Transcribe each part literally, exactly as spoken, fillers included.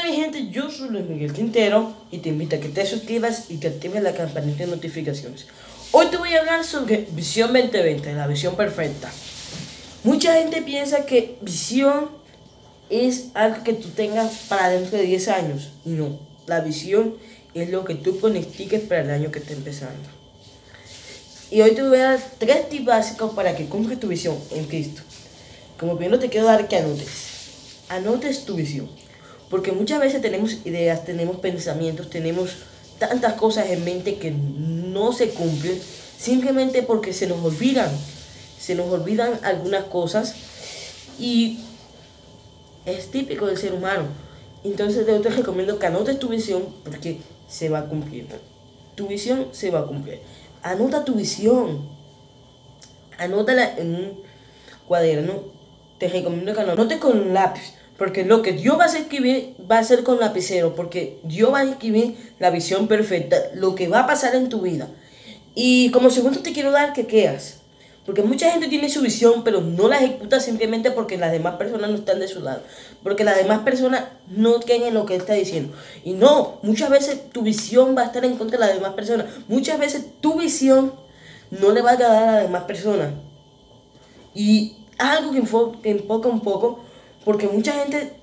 tal mi gente? Yo soy Luis Miguel Quintero y te invito a que te suscribas y que actives la campanita de notificaciones. Hoy te voy a hablar sobre Visión veinte veinte, la visión perfecta. Mucha gente piensa que visión es algo que tú tengas para dentro de diez años. No, la visión es lo que tú planifiques para el año que está empezando. Y hoy te voy a dar tres tips básicos para que cumples tu visión en Cristo. Como primero te quiero dar que anotes. Anotes tu visión. Porque muchas veces tenemos ideas, tenemos pensamientos, tenemos tantas cosas en mente que no se cumplen simplemente porque se nos olvidan. Se nos olvidan algunas cosas y es típico del ser humano. Entonces yo te recomiendo que anotes tu visión porque se va a cumplir. Tu visión se va a cumplir. Anota tu visión. Anótala en un cuaderno. Te recomiendo que anotes con un lápiz. Porque lo que Dios va a escribir va a ser con lapicero. Porque Dios va a escribir la visión perfecta. Lo que va a pasar en tu vida. Y como segundo te quiero dar que creas. Porque mucha gente tiene su visión pero no la ejecuta simplemente porque las demás personas no están de su lado. Porque las demás personas no creen en lo que él está diciendo. Y no, muchas veces tu visión va a estar en contra de las demás personas. Muchas veces tu visión no le va a agradar a las demás personas. Y algo que enfo- que enfoca un poco... Porque mucha gente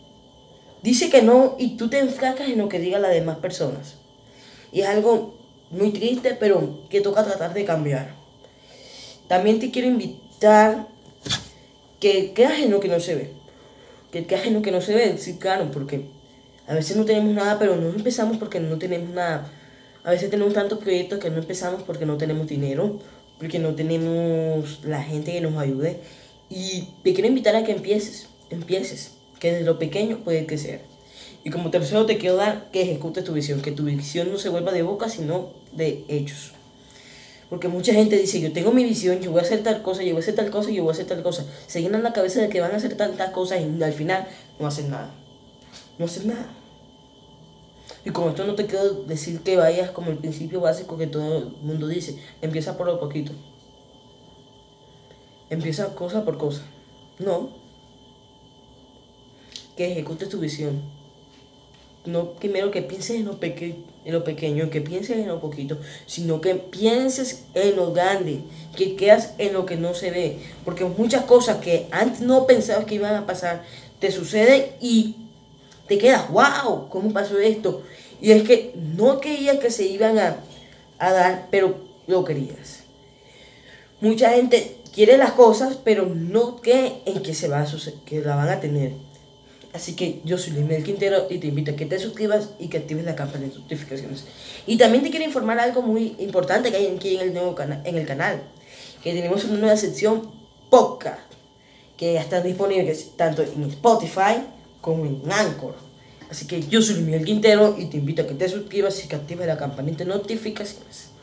dice que no y tú te enfrascas en lo que digan las demás personas. Y es algo muy triste, pero que toca tratar de cambiar. También te quiero invitar que creas en lo que no se ve. Que creas en lo que no se ve, sí, claro, porque a veces no tenemos nada, pero no empezamos porque no tenemos nada. A veces tenemos tantos proyectos que no empezamos porque no tenemos dinero, porque no tenemos la gente que nos ayude. Y te quiero invitar a que empieces. Empieces, que desde lo pequeño puede crecer. Y como tercero te quiero dar que ejecutes tu visión, que tu visión no se vuelva de boca sino de hechos. Porque mucha gente dice, yo tengo mi visión, yo voy a hacer tal cosa, yo voy a hacer tal cosa, yo voy a hacer tal cosa. Se llenan la cabeza de que van a hacer tantas cosas y al final no hacen nada. No hacen nada. Y con esto no te quiero decir que vayas como el principio básico que todo el mundo dice. Empieza por lo poquito. Empieza cosa por cosa. No, que ejecutes tu visión. No primero que pienses en lo, peque- en lo pequeño, que pienses en lo poquito, sino que pienses en lo grande, que creas en lo que no se ve. Porque muchas cosas que antes no pensabas que iban a pasar, te suceden y te quedas, wow, ¿cómo pasó esto? Y es que no creías que se iban a, a dar, pero lo querías. Mucha gente quiere las cosas, pero no cree en que, se va a suceder, que la van a tener. Así que yo soy Luis Miguel Quintero y te invito a que te suscribas y que actives la campanita de notificaciones. Y también te quiero informar algo muy importante que hay aquí en el, nuevo cana- en el canal. Que tenemos una nueva sección podcast que ya está disponible tanto en Spotify como en Anchor. Así que yo soy Luis Miguel Quintero y te invito a que te suscribas y que actives la campanita de notificaciones.